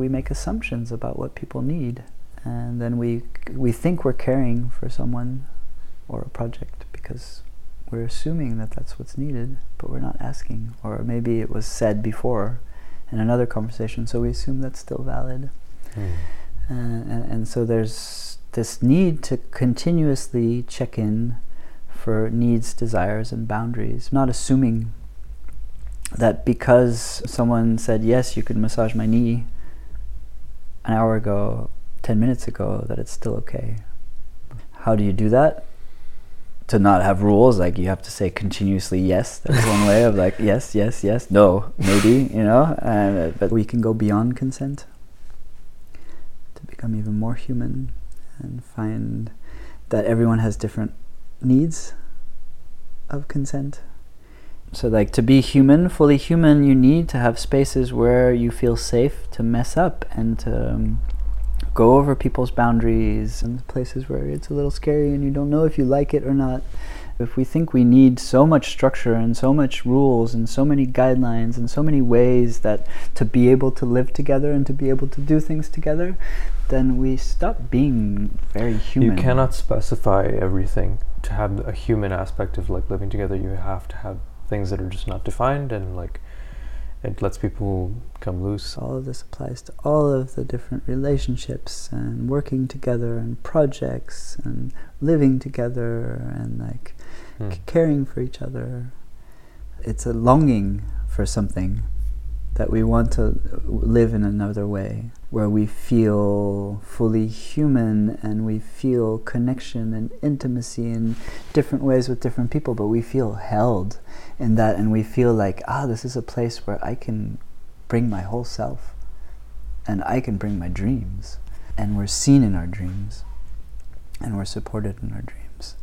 We make assumptions about what people need, and then we think we're caring for someone or a project because we're assuming that that's what's needed, but we're not asking. Or maybe it was said before in another conversation, so we assume that's still valid. And so there's this need to continuously check in for needs, desires, and boundaries, not assuming that because someone said, yes, you could massage my knee, an hour ago, 10 minutes ago, that it's still okay. How do you do that? To not have rules, like you have to say continuously yes. That's one way of like, yes, no, maybe, you know? But we can go beyond consent to become even more human and find that everyone has different needs of consent. So like to be human, fully human, you need to have spaces where you feel safe to mess up and to go over people's boundaries, and places where it's a little scary and you don't know if you like it or not. If we think we need so much structure and so much rules and so many guidelines and so many ways that to be able to live together and to be able to do things together, then we stop being very human. You cannot specify everything. To have a human aspect of like living together, you have to have things that are just not defined, and like it lets people come loose. All of this applies to all of the different relationships and working together and projects and living together and like caring for each other. It's a longing for something that we want to live in another way, where we feel fully human and we feel connection and intimacy in different ways with different people, but we feel held in that, and we feel like, this is a place where I can bring my whole self and I can bring my dreams, and we're seen in our dreams and we're supported in our dreams.